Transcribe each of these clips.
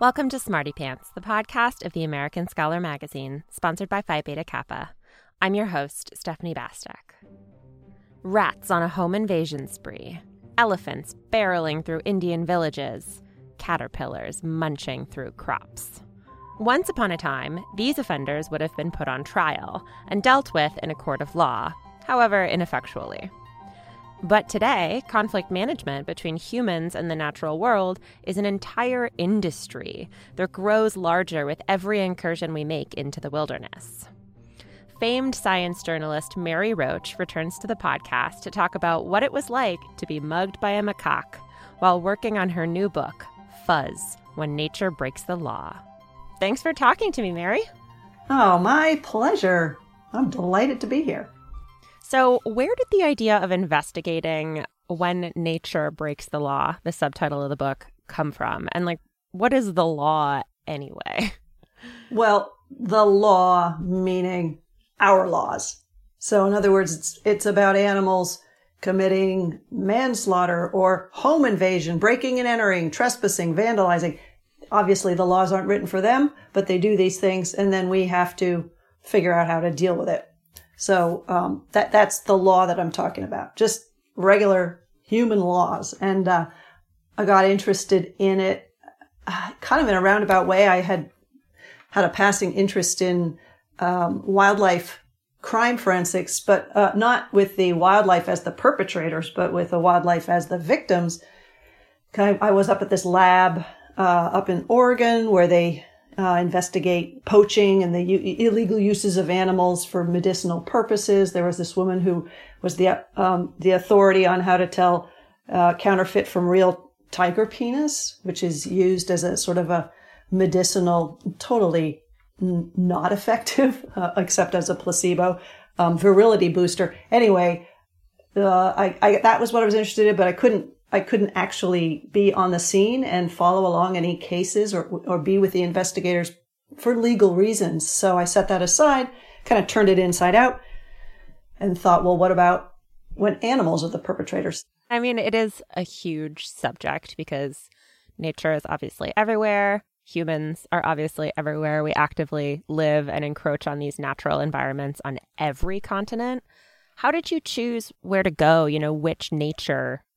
Welcome to Smarty Pants, the podcast of the American Scholar magazine, sponsored by Phi Beta Kappa. I'm your host, Stephanie Basteck. Rats on a home invasion spree. Elephants barreling through Indian villages. Caterpillars munching through crops. Once upon a time, these offenders would have been put on trial and dealt with in a court of law, however ineffectually. But today, conflict management between humans and the natural world is an entire industry that grows larger with every incursion we make into the wilderness. Famed science journalist Mary Roach returns to the podcast to talk about what it was like to be mugged by a macaque while working on her new book, Fuzz: When Nature Breaks the Law. Thanks for talking to me, Mary. Oh, my pleasure. I'm delighted to be here. So where did the idea of investigating When Nature Breaks the Law, the subtitle of the book, come from? And what is the law anyway? Well, the law meaning our laws. So in other words, it's about animals committing manslaughter or home invasion, breaking and entering, trespassing, vandalizing. Obviously, the laws aren't written for them, but they do these things, and then we have to figure out how to deal with it. So that's the law that I'm talking about, just regular human laws. And I got interested in it kind of in a roundabout way. I had a passing interest in wildlife crime forensics, but not with the wildlife as the perpetrators, but with the wildlife as the victims. I was up at this lab up in Oregon where they investigate poaching and the illegal uses of animals for medicinal purposes. There was this woman who was the authority on how to tell counterfeit from real tiger penis, which is used as a sort of a medicinal, totally not effective, except as a placebo, virility booster. Anyway, that was what I was interested in, but I couldn't actually be on the scene and follow along any cases or be with the investigators for legal reasons. So I set that aside, kind of turned it inside out, and thought, well, what about when animals are the perpetrators? I mean, it is a huge subject because nature is obviously everywhere. Humans are obviously everywhere. We actively live and encroach on these natural environments on every continent. How did you choose where to go,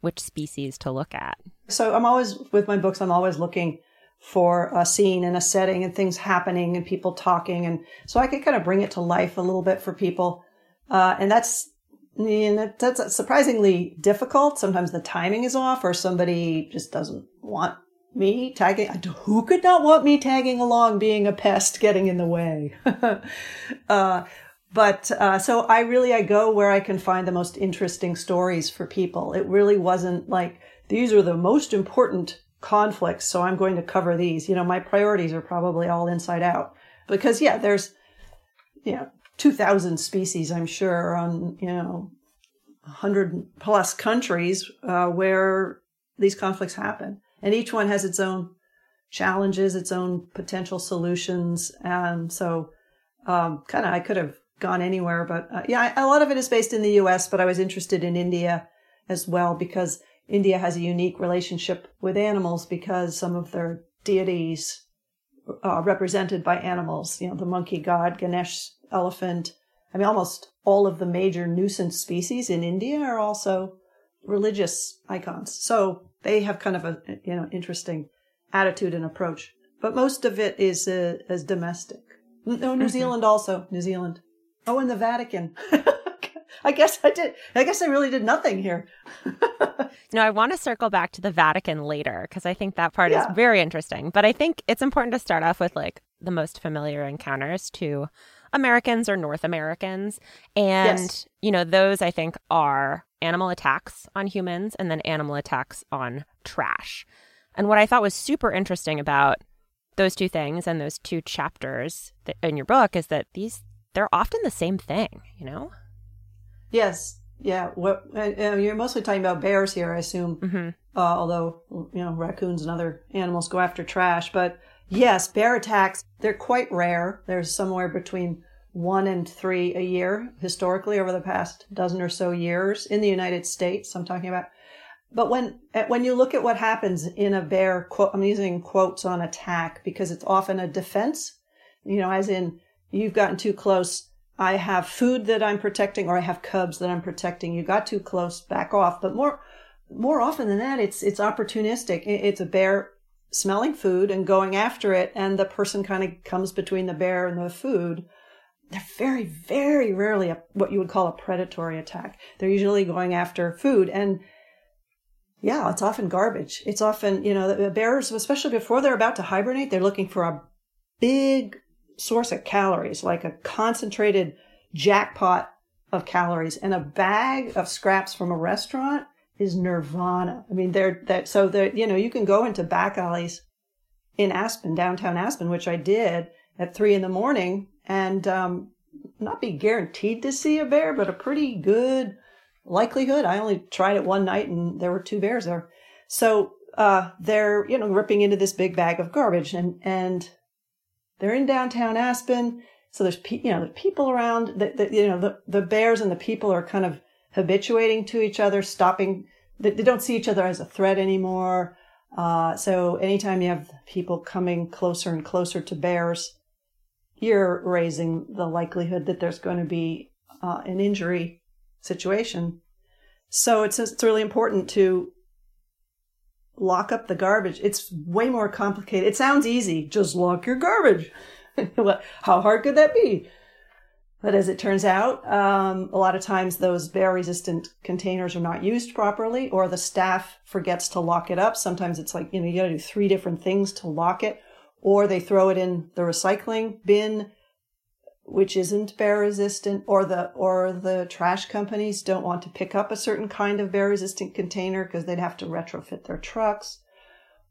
which species to look at? So with my books, I'm always looking for a scene and a setting and things happening and people talking. And so I could kind of bring it to life a little bit for people. And that's surprisingly difficult. Sometimes the timing is off or somebody just doesn't want me tagging. Who could not want me tagging along, being a pest, getting in the way? So I go where I can find the most interesting stories for people. It really wasn't like, these are the most important conflicts, so I'm going to cover these. My priorities are probably all inside out. Because, there's, 2,000 species, I'm sure, on, 100 plus countries where these conflicts happen. And each one has its own challenges, its own potential solutions. And so I could have gone anywhere, but a lot of it is based in the US, but I was interested in India as well, because India has a unique relationship with animals because some of their deities are represented by animals, the monkey god, Ganesh, elephant. I mean, almost all of the major nuisance species in India are also religious icons. So they have kind of a, interesting attitude and approach, but most of it is as domestic. No, New Zealand also. New Zealand. Oh, and the Vatican. I guess I really did nothing here. No, I want to circle back to the Vatican later because I think that part is very interesting. But I think it's important to start off with the most familiar encounters to Americans or North Americans. And, those I think are animal attacks on humans and then animal attacks on trash. And what I thought was super interesting about those two things and those two chapters in your book is that they're often the same thing, Yes. Yeah. You're mostly talking about bears here, I assume, although, raccoons and other animals go after trash. But yes, bear attacks, they're quite rare. There's somewhere between 1 and 3 a year, historically, over the past dozen or so years in the United States, I'm talking about. But when you look at what happens in a bear, quote, I'm using quotes on attack because it's often a defense, you know, as in you've gotten too close. I have food that I'm protecting, or I have cubs that I'm protecting. You got too close, back off. But more often than that, it's opportunistic. It's a bear smelling food and going after it, and the person kind of comes between the bear and the food. They're very, very rarely what you would call a predatory attack. They're usually going after food. And yeah, it's often garbage. It's often, you know, the bears, especially before they're about to hibernate, they're looking for a big source of calories, like a concentrated jackpot of calories. And a bag of scraps from a restaurant is nirvana. I mean, you know, you can go into back alleys in Aspen, downtown Aspen, which I did at 3 a.m. and not be guaranteed to see a bear, but a pretty good likelihood. I only tried it one night and there were 2 bears there. So they're, you know, ripping into this big bag of garbage, and they're in downtown Aspen. So there's, you know, the people around, you know, the bears and the people are kind of habituating to each other, stopping. They don't see each other as a threat anymore. So anytime you have people coming closer and closer to bears, you're raising the likelihood that there's going to be an injury situation. So it's really important to lock up the garbage. It's way more complicated. It sounds easy. Just lock your garbage. How hard could that be? But as it turns out, a lot of times those bear-resistant containers are not used properly, or the staff forgets to lock it up. Sometimes it's like, you know, you got to do 3 different things to lock it, or they throw it in the recycling bin, which isn't bear-resistant, or the trash companies don't want to pick up a certain kind of bear-resistant container because they'd have to retrofit their trucks.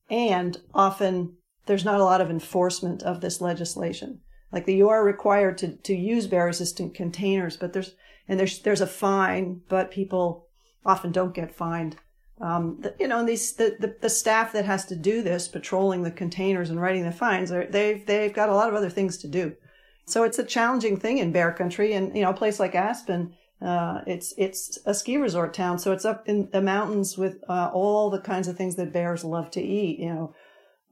And often there's not a lot of enforcement of this legislation. Like, you are required to use bear-resistant containers, but there's a fine, but people often don't get fined. You know, the staff that has to do this, patrolling the containers and writing the fines, they've got a lot of other things to do. So it's a challenging thing in bear country, and you know, a place like Aspen, it's a ski resort town, so it's up in the mountains with all the kinds of things that bears love to eat. You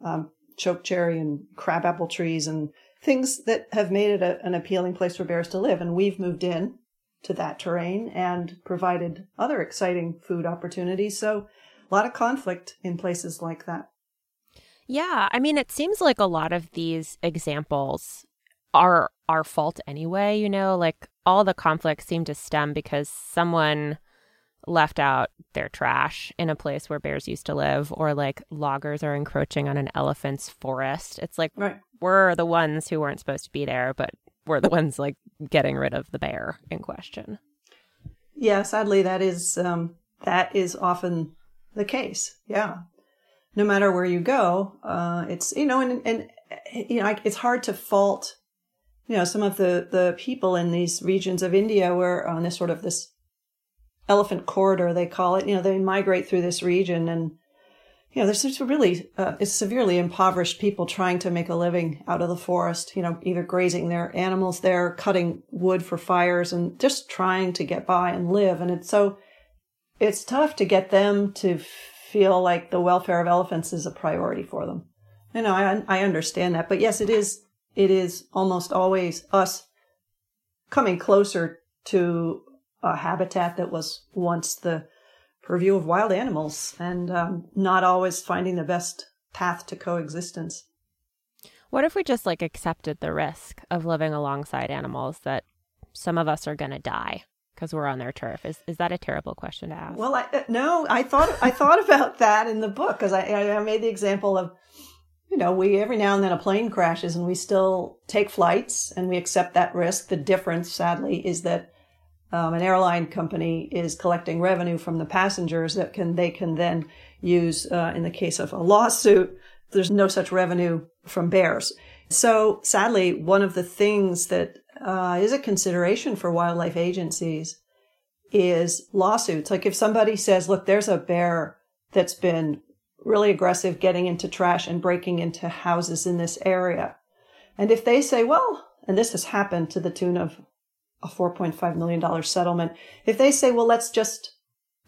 know, chokecherry and crabapple trees and things that have made it an appealing place for bears to live. And we've moved in to that terrain and provided other exciting food opportunities. So a lot of conflict in places like that. Yeah. I mean, it seems like a lot of these examples are our fault anyway. You know, like, all the conflicts seem to stem because someone left out their trash in a place where bears used to live, or like loggers are encroaching on an elephant's forest. It's like, right, we're the ones who weren't supposed to be there, but we're the ones like getting rid of the bear in question. Yeah, sadly, that is often the case. Yeah. No matter where you go, it's, you know, and you know, it's hard to fault, you know, some of the people in these regions of India where on this sort of this elephant corridor, they call it, you know, they migrate through this region, and you know, there's just really severely impoverished people trying to make a living out of the forest, you know, either grazing their animals there, cutting wood for fires, and just trying to get by and live. And it's tough to get them to feel like the welfare of elephants is a priority for them. You know, I understand that, but yes, it is almost always us coming closer to a habitat that was once the purview of wild animals, and not always finding the best path to coexistence. What if we just like accepted the risk of living alongside animals, that some of us are going to die because we're on their turf? Is that a terrible question to ask? Well, I thought about that in the book, because I made the example of, you know, we every now and then a plane crashes and we still take flights and we accept that risk. The difference, sadly, is that an airline company is collecting revenue from the passengers that they can then use in the case of a lawsuit. There's no such revenue from bears. So sadly, one of the things that is a consideration for wildlife agencies is lawsuits. Like, if somebody says, look, there's a bear that's been really aggressive getting into trash and breaking into houses in this area. And if they say, well, and this has happened to the tune of a $4.5 million settlement. If they say, well, let's just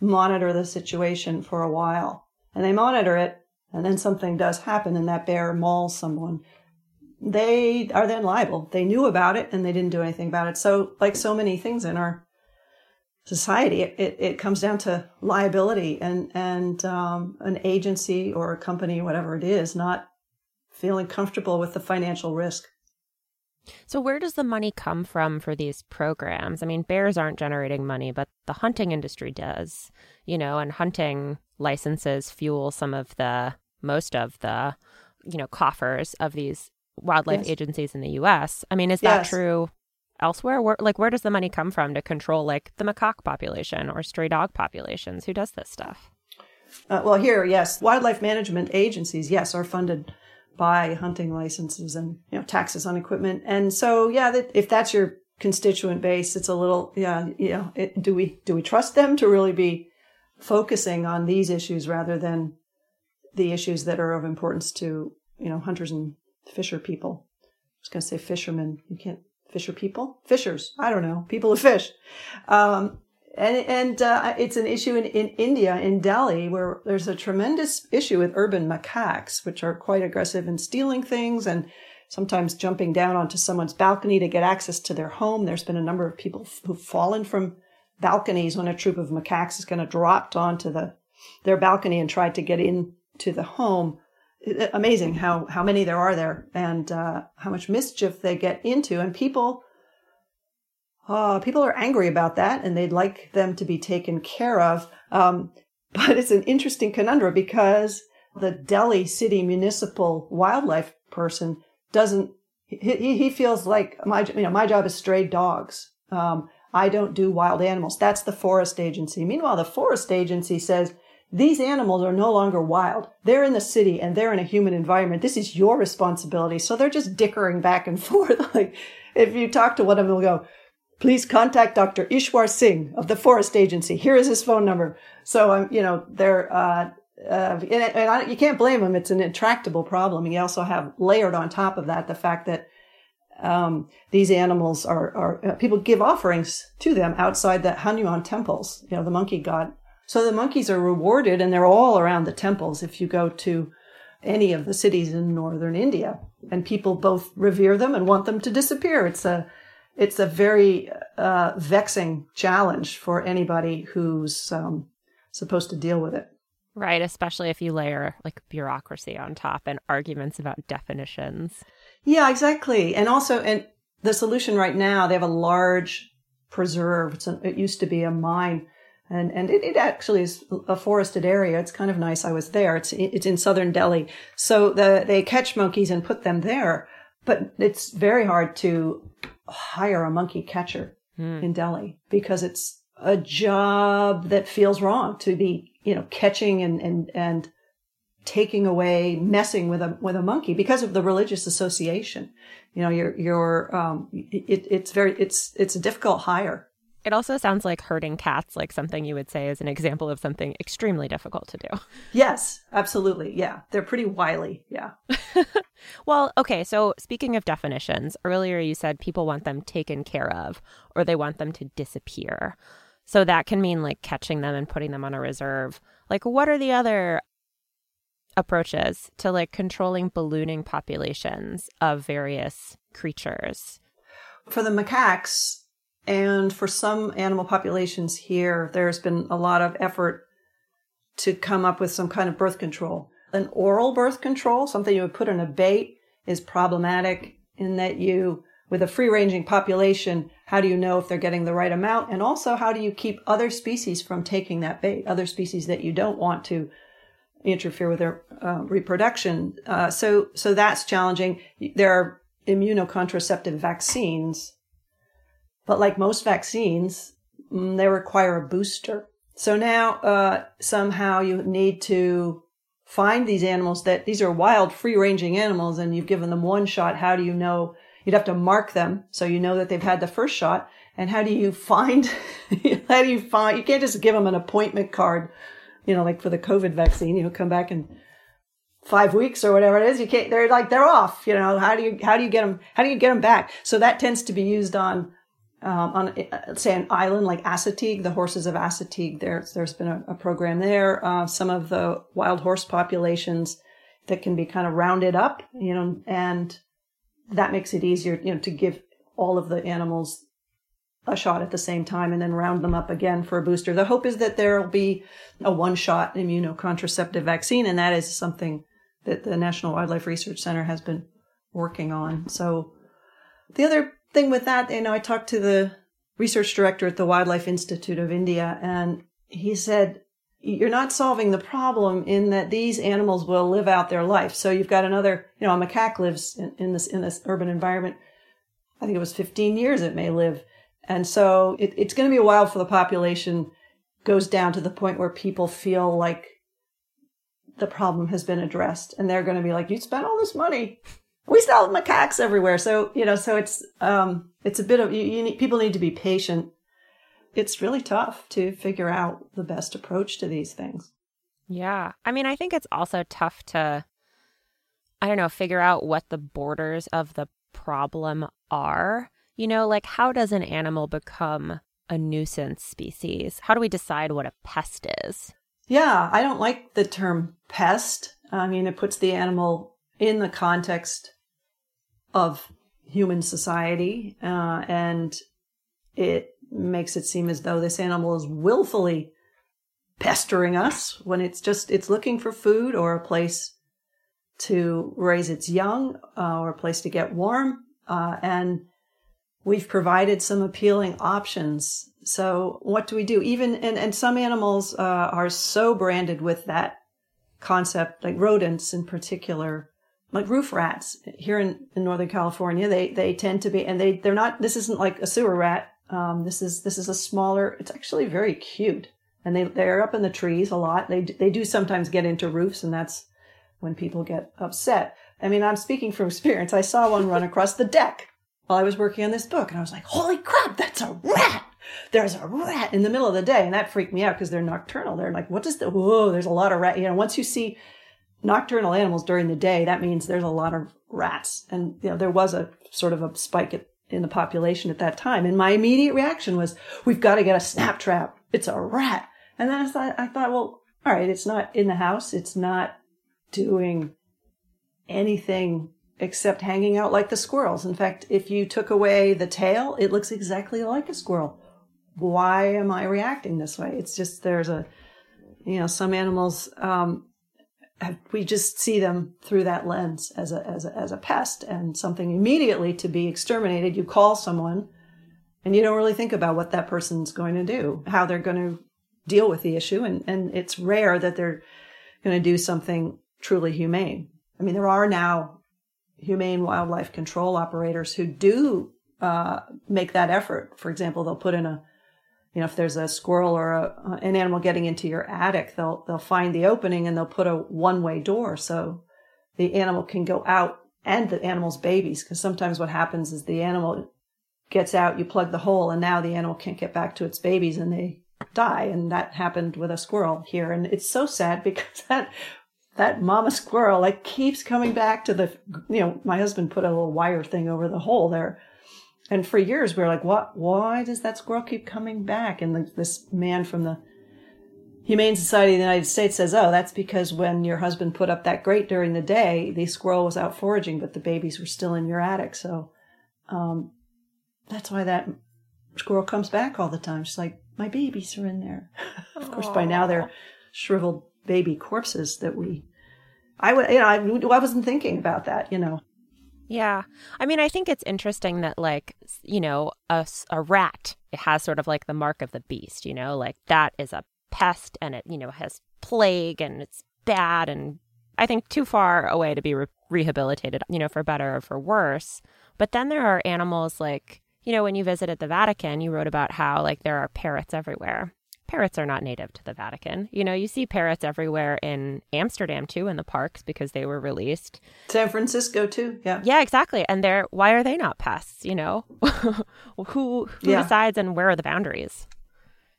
monitor the situation for a while. And they monitor it, and then something does happen, and that bear mauls someone. They are then liable. They knew about it, and they didn't do anything about it. So, like so many things in our society, it comes down to liability and an agency or a company, whatever it is, not feeling comfortable with the financial risk. So where does the money come from for these programs? I mean, bears aren't generating money, but the hunting industry does, you know, and hunting licenses fuel most of the, you know, coffers of these wildlife yes. agencies in the U.S. I mean, is that yes. true elsewhere? Where does the money come from to control like the macaque population or stray dog populations? Who does this stuff? Well, here, yes. Wildlife management agencies, yes, are funded by hunting licenses and, you know, taxes on equipment. And so, yeah, if that's your constituent base, it's a little, yeah, you know, do we trust them to really be focusing on these issues rather than the issues that are of importance to, you know, hunters and fisher people? I was going to say fishermen. You can't fisher people? Fishers. I don't know. People who fish. And it's an issue in India, in Delhi, where there's a tremendous issue with urban macaques, which are quite aggressive in stealing things and sometimes jumping down onto someone's balcony to get access to their home. There's been a number of people who've fallen from balconies when a troop of macaques has kind of dropped onto their balcony and tried to get into the home. Amazing how many there are there and how much mischief they get into. And people are angry about that, and they'd like them to be taken care of. But it's an interesting conundrum because the Delhi city municipal wildlife person he feels like my job is stray dogs. I don't do wild animals. That's the forest agency. Meanwhile, the forest agency says, these animals are no longer wild. They're in the city and they're in a human environment. This is your responsibility. So they're just dickering back and forth. Like, if you talk to one of them, they'll go, please contact Dr. Ishwar Singh of the Forest Agency. Here is his phone number. So, they're, and you can't blame them. It's an intractable problem. You also have layered on top of that the fact that these animals are people give offerings to them outside the Hanuman temples, you know, the monkey god. So the monkeys are rewarded, and they're all around the temples if you go to any of the cities in northern India. And people both revere them and want them to disappear. It's a very vexing challenge for anybody who's supposed to deal with it. Right, especially if you layer like bureaucracy on top and arguments about definitions. Yeah, exactly. And also, and the solution right now, they have a large preserve. It used to be a mine. And it actually is a forested area. It's kind of nice. I was there. It's in southern Delhi. So they catch monkeys and put them there. But it's very hard to hire a monkey catcher in Delhi because it's a job that feels wrong to be, you know, catching and taking away, messing with a monkey because of the religious association. You know, it's a difficult hire. It also sounds like herding cats, like something you would say is an example of something extremely difficult to do. Yes, absolutely. Yeah. They're pretty wily. Yeah. Well, okay. So speaking of definitions, earlier you said people want them taken care of or they want them to disappear. So that can mean like catching them and putting them on a reserve. Like, what are the other approaches to like controlling ballooning populations of various creatures? For the macaques, and for some animal populations here, there's been a lot of effort to come up with some kind of birth control. An oral birth control, something you would put in a bait, is problematic in that with a free-ranging population, how do you know if they're getting the right amount? And also, how do you keep other species from taking that bait, other species that you don't want to interfere with their reproduction? So that's challenging. There are immunocontraceptive vaccines. But like most vaccines, they require a booster. So now somehow you need to find these animals these are wild, free-ranging animals, and you've given them one shot. How do you know? You'd have to mark them so you know that they've had the first shot. And how do you find? You can't just give them an appointment card, you know, like for the COVID vaccine. You know, come back in 5 weeks or whatever it is. You can't. They're like they're off. You know, how do you get them? How do you get them back? So that tends to be used on on, say, an island like Assateague, the horses of Assateague. There's been a program there. Some of the wild horse populations that can be kind of rounded up, you know, and that makes it easier, you know, to give all of the animals a shot at the same time and then round them up again for a booster. The hope is that there will be a one-shot immunocontraceptive vaccine, and that is something that the National Wildlife Research Center has been working on. So the other thing with that, you know, I talked to the research director at the Wildlife Institute of India, and he said, you're not solving the problem in that these animals will live out their life. So you've got another, you know, a macaque lives in this urban environment. I think it was 15 years it may live. And so it's going to be a while for the population goes down to the point where people feel like the problem has been addressed. And they're going to be like, you spent all this money. We sell macaques everywhere. So, you know, so it's a bit of, people need to be patient. It's really tough to figure out the best approach to these things. Yeah. I mean, I think it's also tough to, I don't know, figure out what the borders of the problem are. You know, like, how does an animal become a nuisance species? How do we decide what a pest is? Yeah, I don't like the term pest. I mean, it puts the animal in the context of human society, and it makes it seem as though this animal is willfully pestering us when it's looking for food or a place to raise its young, or a place to get warm. And we've provided some appealing options. So what do we do? Even and some animals are so branded with that concept, like rodents in particular, like roof rats here in Northern California. They tend to be, and they're not. This isn't like a sewer rat. This is a smaller. It's actually very cute, and they're up in the trees a lot. They do sometimes get into roofs, and that's when people get upset. I mean, I'm speaking from experience. I saw one run across the deck while I was working on this book, and I was like, "Holy crap, that's a rat!" There's a rat in the middle of the day, and that freaked me out because they're nocturnal. They're like, whoa, there's a lot of rat. You know, once you see nocturnal animals during the day, that means there's a lot of rats. And, you know, there was a sort of a spike in the population at that time. And my immediate reaction was, we've got to get a snap trap. It's a rat. And then I thought, well, all right, it's not in the house. It's not doing anything except hanging out like the squirrels. In fact, if you took away the tail, it looks exactly like a squirrel. Why am I reacting this way? It's just, there's a, you know, some animals, we just see them through that lens as a pest and something immediately to be exterminated. You call someone and you don't really think about what that person's going to do, how they're going to deal with the issue. And it's rare that they're going to do something truly humane. I mean, there are now humane wildlife control operators who do make that effort. For example, they'll put in a, you know, if there's a squirrel or an animal getting into your attic, they'll find the opening and they'll put a one-way door so the animal can go out and the animal's babies. Because sometimes what happens is the animal gets out, you plug the hole, and now the animal can't get back to its babies and they die. And that happened with a squirrel here. And it's so sad because that mama squirrel, like, keeps coming back to the, you know, my husband put a little wire thing over the hole there. And for years, we were like, "What? Why does that squirrel keep coming back?" And this man from the Humane Society of the United States says, "Oh, that's because when your husband put up that grate during the day, the squirrel was out foraging, but the babies were still in your attic. So that's why that squirrel comes back all the time." She's like, "My babies are in there." Of course, by now they're shriveled baby corpses that I wasn't thinking about that, you know. Yeah. I mean, I think it's interesting that, like, you know, a rat, it has sort of like the mark of the beast, you know, like that is a pest and it, you know, has plague and it's bad and I think too far away to be rehabilitated, you know, for better or for worse. But then there are animals like, you know, when you visited the Vatican, you wrote about how, like, there are parrots everywhere. Parrots are not native to the Vatican. You know, you see parrots everywhere in Amsterdam, too, in the parks because they were released. San Francisco, too. Yeah. Yeah, exactly. And why are they not pests, you know? Who decides and where are the boundaries?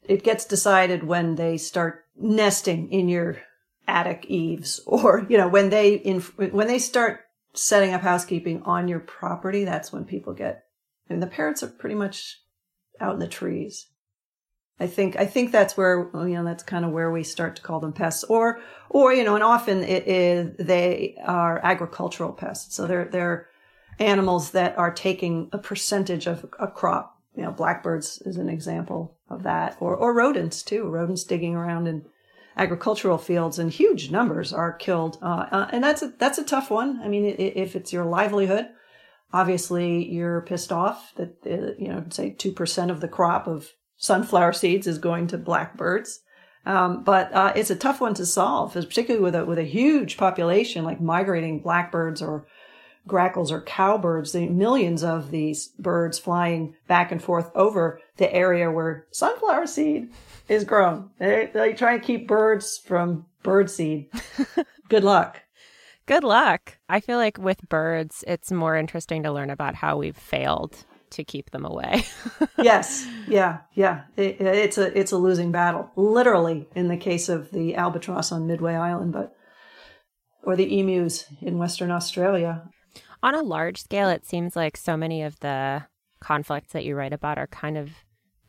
It gets decided when they start nesting in your attic eaves or, you know, when they start setting up housekeeping on your property, that's when people get... I mean, the parrots are pretty much out in the trees. I think that's where, that's kind of where we start to call them pests, or and often they are agricultural pests. So they're animals that are taking a percentage of a crop. Blackbirds is an example of that, or rodents too. Rodents digging around in agricultural fields in huge numbers are killed. And that's a tough one. I mean, if it's your livelihood, obviously you're pissed off that, say 2% of the crop of sunflower seeds is going to blackbirds. But it's a tough one to solve, particularly with a huge population like migrating blackbirds or grackles or cowbirds, the millions of these birds flying back and forth over the area where sunflower seed is grown. They try to keep birds from bird seed. Good luck. Good luck. I feel like with birds, it's more interesting to learn about how we've failed to keep them away. Yes. Yeah. It's a losing battle, literally, in the case of the albatross on Midway Island, or the emus in Western Australia. On a large scale, it seems like so many of the conflicts that you write about are kind of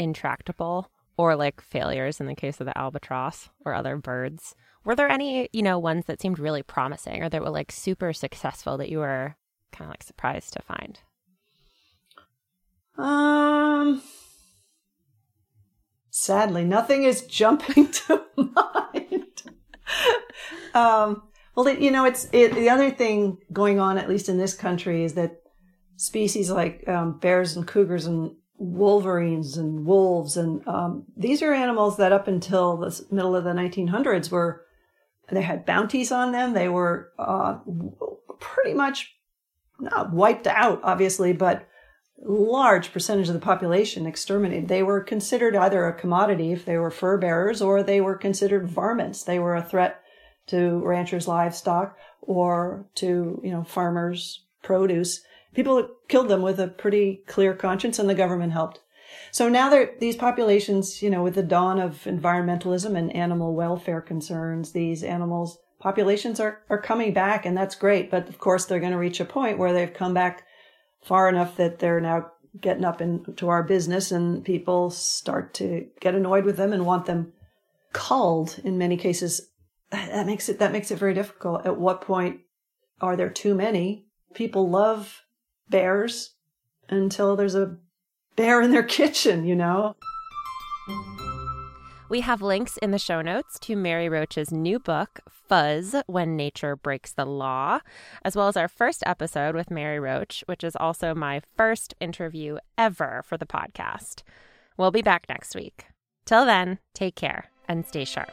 intractable or like failures in the case of the albatross or other birds. Were there any, ones that seemed really promising or that were like super successful that you were kind of like surprised to find? Sadly, nothing is jumping to mind. Well, the other thing going on, at least in this country, is that species like bears and cougars and wolverines and wolves, and these are animals that up until the middle of the 1900s they had bounties on them. They were pretty much not wiped out, obviously, but large percentage of the population exterminated. They were considered either a commodity if they were fur bearers, or they were considered varmints. They were a threat to ranchers' livestock or to, farmers' produce. People killed them with a pretty clear conscience, and the government helped. So now these populations, with the dawn of environmentalism and animal welfare concerns, these animals' populations are coming back, and that's great. But of course, they're going to reach a point where they've come back far enough that they're now getting up into our business, and people start to get annoyed with them and want them culled in many cases. That makes it very difficult. At what point are there too many? People love bears until there's a bear in their kitchen, We have links in the show notes to Mary Roach's new book, Fuzz: When Nature Breaks the Law, as well as our first episode with Mary Roach, which is also my first interview ever for the podcast. We'll be back next week. Till then, take care and stay sharp.